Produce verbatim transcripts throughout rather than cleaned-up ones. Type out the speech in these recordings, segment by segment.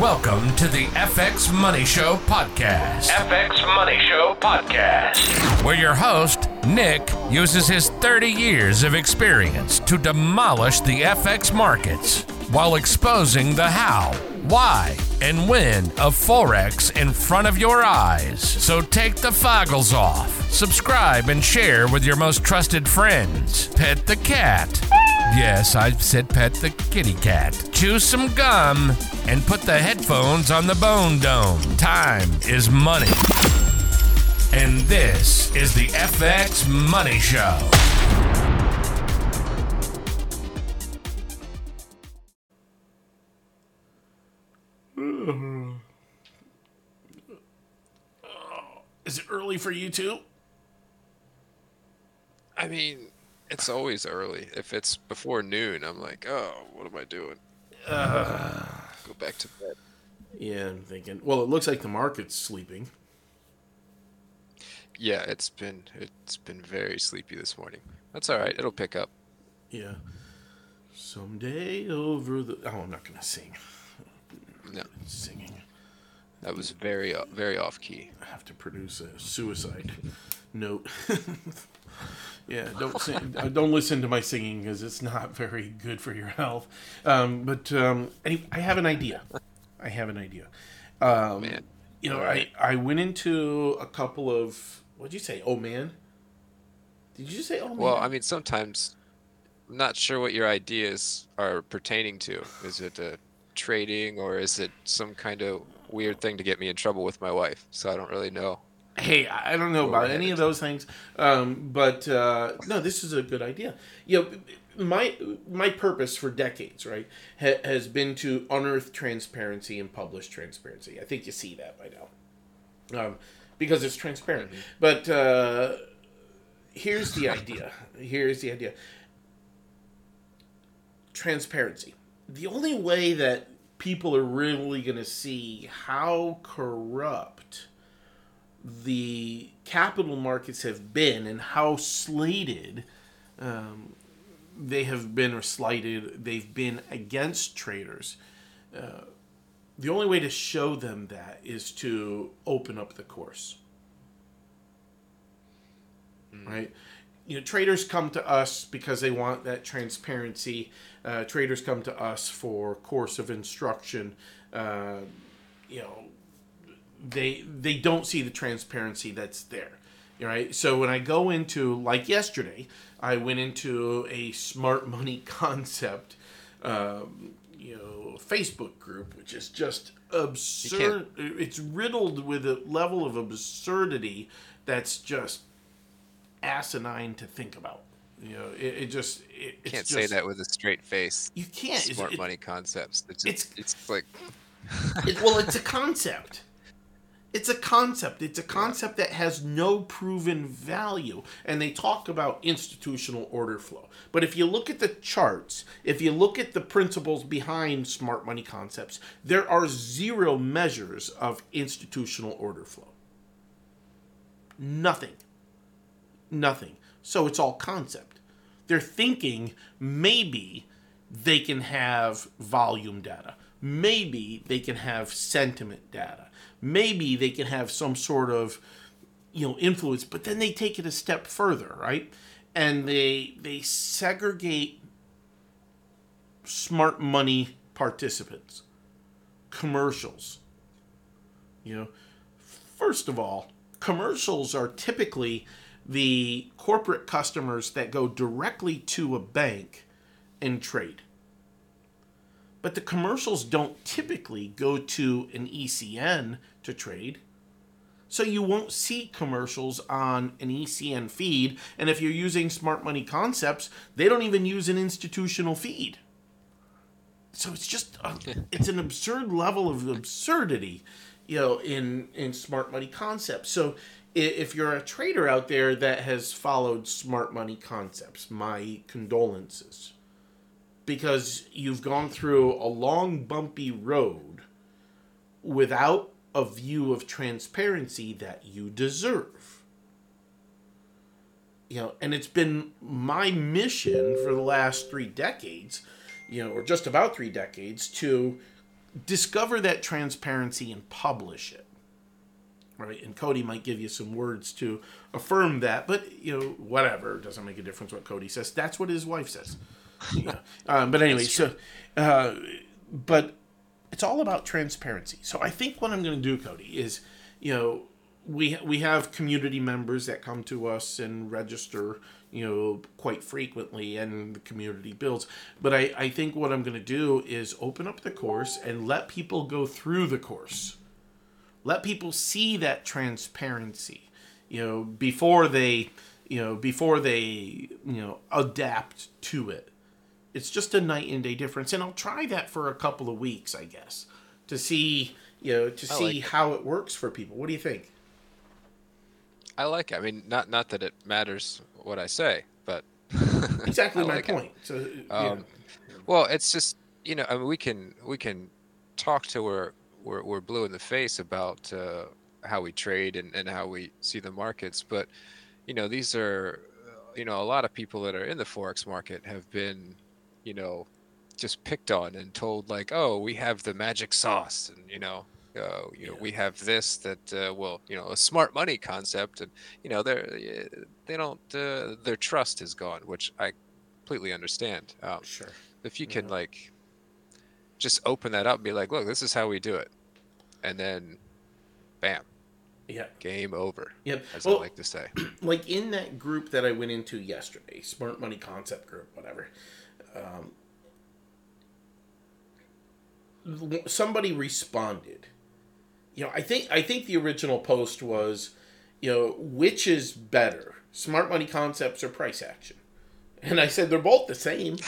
Welcome to the F X Money Show Podcast. F X Money Show Podcast. Where your host, Nick, uses his thirty years of experience to demolish the F X markets while exposing the how, why, and when of Forex in front of your eyes. So take the foggles off, subscribe and share with your most trusted friends. Pet the cat. Yes, I said pet the kitty cat. Chew some gum and put the headphones on the bone dome. Time is money. And this is the F X Money Show. Is it early for you too? I mean, it's always early. If it's before noon, I'm like, oh, what am I doing? Uh, Go back to bed. Yeah, I'm thinking. Well, it looks like the market's sleeping. Yeah, it's been it's been very sleepy this morning. That's all right. It'll pick up. Yeah. Someday over the. Oh, I'm not gonna sing. No. Singing. That was very, very off key. I have to produce a suicide note. Yeah, don't sing, don't listen to my singing because it's not very good for your health. Um, but um, anyway, I have an idea. I have an idea. Um, oh, man. You know, I, I went into a couple of, what'd you say? Oh, man? Did you say oh, man? Well, I mean, sometimes I'm not sure what your ideas are pertaining to. Is it a trading, or is it some kind of weird thing to get me in trouble with my wife? So I don't really know. Hey, I don't know about any of those things, um, but uh, no, this is a good idea. You know, my my purpose for decades, right, ha- has been to unearth transparency and publish transparency. I think you see that by now, um, because it's transparent. Mm-hmm. But uh, here's the idea. Here's the idea. Transparency. The only way that people are really going to see how corrupt the capital markets have been and how slated um, they have been or slighted they've been against traders, uh, the only way to show them that is to open up the course. Mm. Right? You know, traders come to us because they want that transparency. Uh, traders come to us for course of instruction. Uh, you know, they they don't see the transparency that's there, right? So when I go into, like yesterday, I went into a Smart Money Concept, um, you know, Facebook group, which is just absurd. It's riddled with a level of absurdity that's just asinine to think about. You know, it, it just it, it's can't just, say that with a straight face. You can't. Smart it, money it, concepts. It's just, it's, it's like it, well, it's a concept. It's a concept. It's a concept that has no proven value. And they talk about institutional order flow. But if you look at the charts, if you look at the principles behind Smart Money Concepts, there are zero measures of institutional order flow. Nothing. Nothing. So it's all concept. They're thinking maybe they can have volume data. Maybe they can have sentiment data. Maybe they can have some sort of, you know, influence. But then they take it a step further, right? And they they segregate smart money participants, commercials. You know, first of all, commercials are typically the corporate customers that go directly to a bank and trade. But the commercials don't typically go to an E C N to trade. So you won't see commercials on an E C N feed. And if you're using Smart Money Concepts, they don't even use an institutional feed. So it's just, a, it's an absurd level of absurdity, you know, in, in Smart Money Concepts. So if you're a trader out there that has followed Smart Money Concepts, my condolences. Because you've gone through a long, bumpy road without a view of transparency that you deserve. You know, and it's been my mission for the last three decades, you know, or just about three decades, to discover that transparency and publish it, right? And Cody might give you some words to affirm that, but, you know, whatever. It doesn't make a difference what Cody says. That's what his wife says. Yeah. Um, but anyway, so, uh, but it's all about transparency. So I think what I'm going to do, Cody, is, you know, we we have community members that come to us and register, you know, quite frequently, and the community builds. But I, I think what I'm going to do is open up the course and let people go through the course. Let people see that transparency, you know, before they, you know, before they, you know, adapt to it. It's just a night and day difference. And I'll try that for a couple of weeks, I guess, to see, you know, to see how it works for people. What do you think? I like it. I mean, not not that it matters what I say, but exactly my point. So, um, yeah. Well, it's just, you know, I mean, we can we can talk to where we're, we're blue in the face about uh, how we trade and, and how we see the markets, but you know, these are, you know, a lot of people that are in the forex market have been, you know, just picked on and told like, oh, we have the magic sauce, and you know. Uh, you know, yeah. we have this that uh, well, you know, a smart money concept, and you know, they they don't uh, their trust is gone, which I completely understand. Um, sure. If you can yeah. like just open that up and be like, look, this is how we do it, and then, bam, yeah, game over. Yep. As well, I like to say. Like in that group that I went into yesterday, smart money concept group, whatever. Um, somebody responded. You know, I think I think the original post was, you know, which is better, smart money concepts or price action? And I said they're both the same.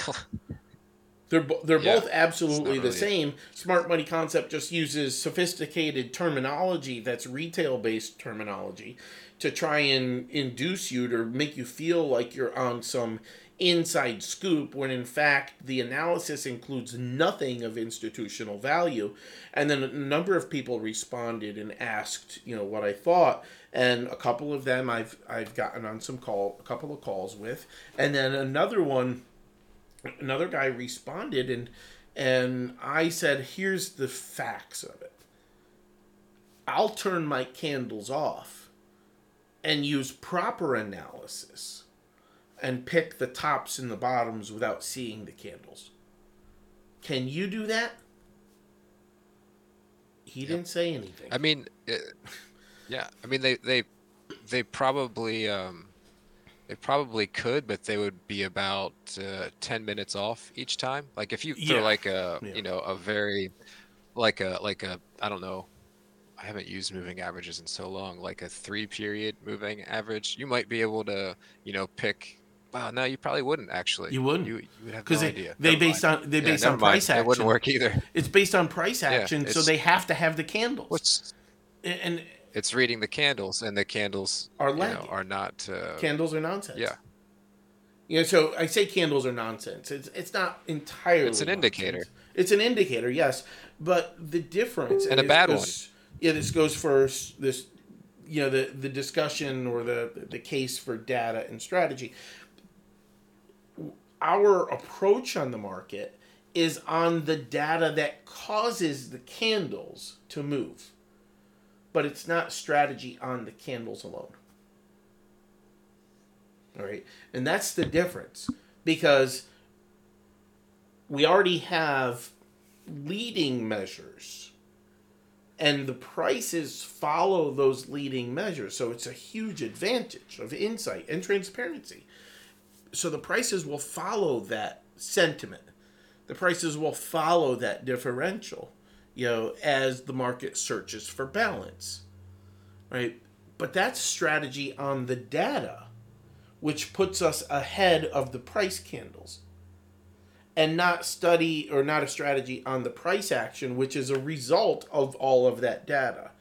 They're they're yeah, both absolutely the really same. It. Smart money concept just uses sophisticated terminology that's retail-based terminology to try and induce you to make you feel like you're on some inside scoop, when in fact the analysis includes nothing of institutional value. And then a number of people responded and asked, you know, what I thought, and a couple of them I've I've gotten on some call a couple of calls with, and then another one another guy responded, and and I said, here's the facts of it. I'll turn my candles off and use proper analysis and pick the tops and the bottoms without seeing the candles. Can you do that? He yep. didn't say anything. I mean, it, yeah. I mean, they they they probably um, they probably could, but they would be about uh, ten minutes off each time. Like if you throw yeah. like a yeah. you know a very like a like a I don't know. I haven't used moving averages in so long. Like a three period moving average, you might be able to you know pick. Wow, no, you probably wouldn't actually. You wouldn't. You, you would have no they, idea. They never based mind. on they yeah, based on price mind. action. It wouldn't work either. It's based on price action, yeah, so they have to have the candles. What's, and it's reading the candles, and the candles are you know, are not uh, candles are nonsense. Yeah. You know, so I say candles are nonsense. It's it's not entirely. It's an nonsense. indicator. It's an indicator, yes, but the difference and a bad one. Yeah, this goes for this. You know, the the discussion or the the case for data and strategy. Our approach on the market is on the data that causes the candles to move. But it's not strategy on the candles alone. All right. And that's the difference, because we already have leading measures and the prices follow those leading measures. So it's a huge advantage of insight and transparency. So the prices will follow that sentiment. The prices will follow that differential, you know, as the market searches for balance, right? But that's strategy on the data, which puts us ahead of the price candles, and not study or not a strategy on the price action, which is a result of all of that data.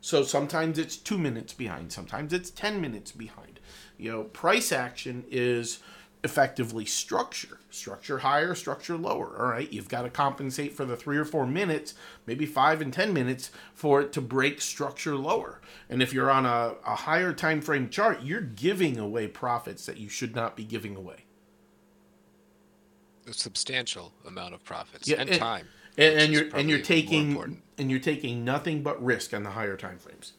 So sometimes it's two minutes behind. Sometimes it's ten minutes behind. You know, price action is effectively structure. Structure higher, structure lower. All right, you've got to compensate for the three or four minutes, maybe five and ten minutes, for it to break structure lower. And if you're on a, a higher time frame chart, you're giving away profits that you should not be giving away. A substantial amount of profits yeah, and, and time. And, and you're and you're taking and you're taking nothing but risk on the higher time frames.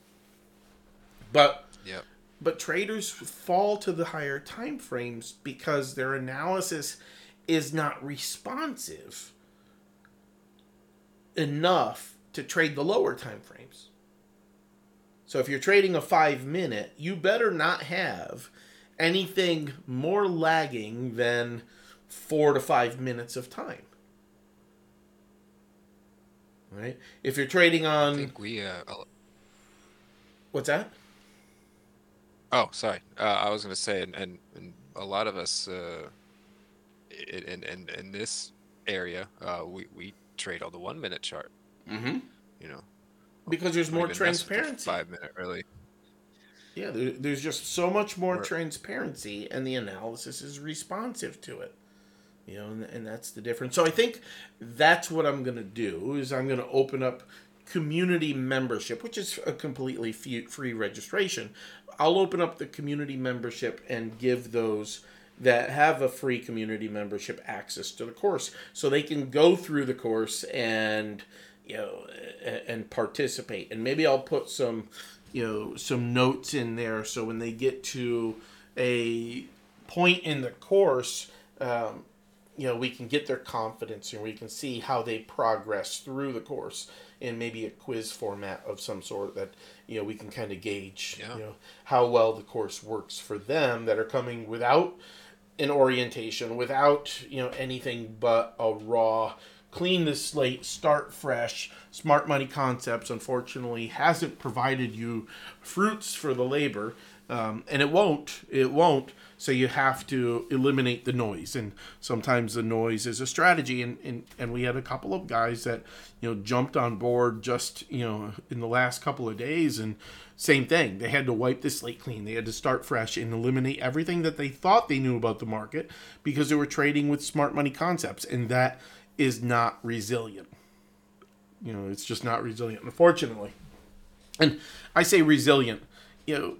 But yep. but traders fall to the higher time frames because their analysis is not responsive enough to trade the lower time frames. So if you're trading a five minute, you better not have anything more lagging than four to five minutes of time. Right? If you're trading on... I think we... Uh, what's that? Oh, sorry. Uh, I was going to say, and, and, and a lot of us uh, in, in, in this area, uh, we, we trade on the one-minute chart. Mm-hmm. You know? Because there's more transparency. Five-minute, really. Yeah, there, there's just so much more or, transparency, and the analysis is responsive to it. You know, and, and that's the difference. So I think that's what I'm going to do is I'm going to open up community membership, which is a completely free registration. I'll open up the community membership and give those that have a free community membership access to the course so they can go through the course and, you know, and participate. And maybe I'll put some, you know, some notes in there so when they get to a point in the course, um, you know, we can get their confidence and we can see how they progress through the course in maybe a quiz format of some sort that, you know, we can kind of gauge, yeah. you know, how well the course works for them that are coming without an orientation, without, you know, anything but a raw, clean the slate, start fresh. Smart Money Concepts, unfortunately, hasn't provided you fruits for the labor. Um, and it won't, it won't. So you have to eliminate the noise. And sometimes the noise is a strategy. And, and, and we had a couple of guys that, you know, jumped on board just, you know, in the last couple of days. And same thing. They had to wipe the slate clean. They had to start fresh and eliminate everything that they thought they knew about the market because they were trading with Smart Money Concepts. And that is not resilient. You know, it's just not resilient, unfortunately. And I say resilient, you know,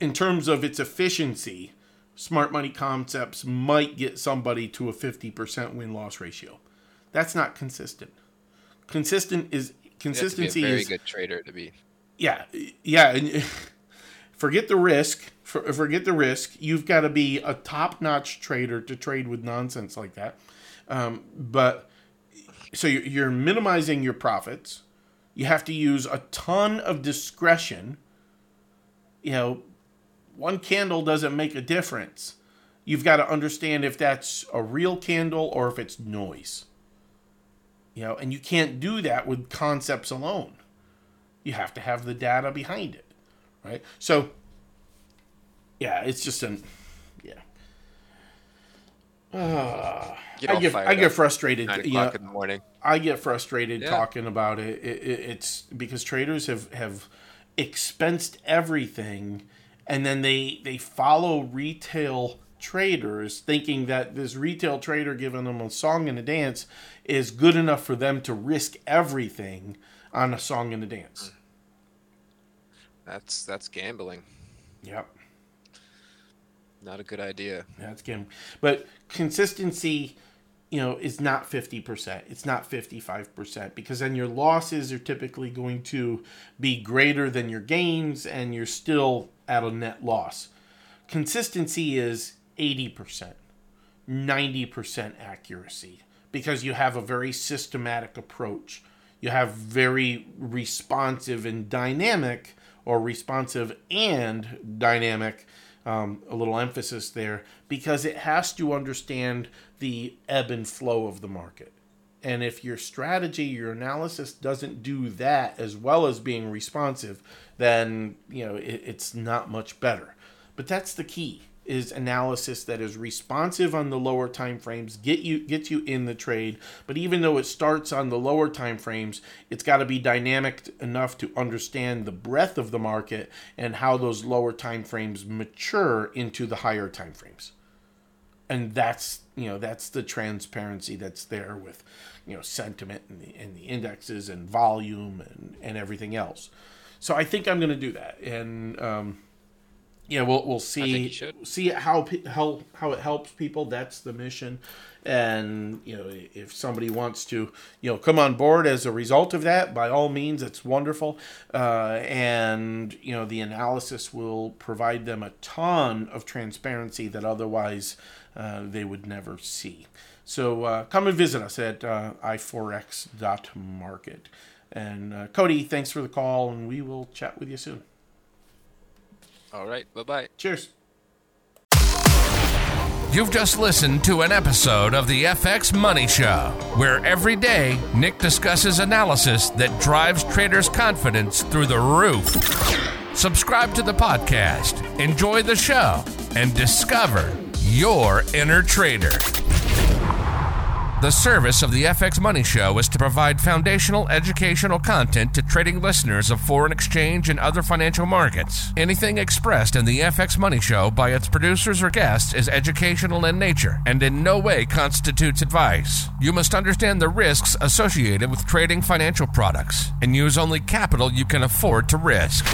in terms of its efficiency, Smart Money Concepts might get somebody to a fifty percent win-loss ratio. That's not consistent. Consistent is consistency. You have to be a very good trader to be. Yeah, yeah. And forget the risk. For, forget the risk. You've got to be a top-notch trader to trade with nonsense like that. Um, but so you're minimizing your profits. You have to use a ton of discretion. You know. One candle doesn't make a difference. You've got to understand if that's a real candle or if it's noise. You know, and you can't do that with concepts alone. You have to have the data behind it, right? So, yeah, it's just an, yeah. Uh, I get I get frustrated. Nine o'clock in the morning. I get frustrated yeah. talking about it. It, it. It's because traders have have expensed everything. And then they, they follow retail traders thinking that this retail trader giving them a song and a dance is good enough for them to risk everything on a song and a dance. That's that's gambling. Yep. Not a good idea. That's gambling. But consistency, you know, is not fifty percent. It's not fifty-five percent because then your losses are typically going to be greater than your gains and you're still at a net loss. Consistency is eighty percent, ninety percent accuracy because you have a very systematic approach. You have very responsive and dynamic, or responsive and dynamic, um, a little emphasis there, because it has to understand the ebb and flow of the market. And if your strategy, your analysis doesn't do that as well as being responsive, then, you know, it, it's not much better. But that's the key, is analysis that is responsive on the lower time frames, get you, gets you in the trade. But even though it starts on the lower time frames, it's got to be dynamic enough to understand the breadth of the market and how those lower time frames mature into the higher time frames. And that's, you know, that's the transparency that's there with, you know, sentiment and the, and the indexes and volume and, and everything else. So I think I'm going to do that. And um, you know, we'll we'll see see how how how it helps people. That's the mission. And you know, if somebody wants to, you know, come on board as a result of that, by all means, it's wonderful. Uh, and you know, the analysis will provide them a ton of transparency that otherwise uh, they would never see. So uh, come and visit us at uh, i four x dot market. And uh, Cody, thanks for the call, and we will chat with you soon. All right, bye-bye. Cheers. You've just listened to an episode of the F X Money Show, where every day Nick discusses analysis that drives traders' confidence through the roof. Subscribe to the podcast, enjoy the show, and discover your inner trader. The service of the F X Money Show is to provide foundational educational content to trading listeners of foreign exchange and other financial markets. Anything expressed in the F X Money Show by its producers or guests is educational in nature and in no way constitutes advice. You must understand the risks associated with trading financial products and use only capital you can afford to risk.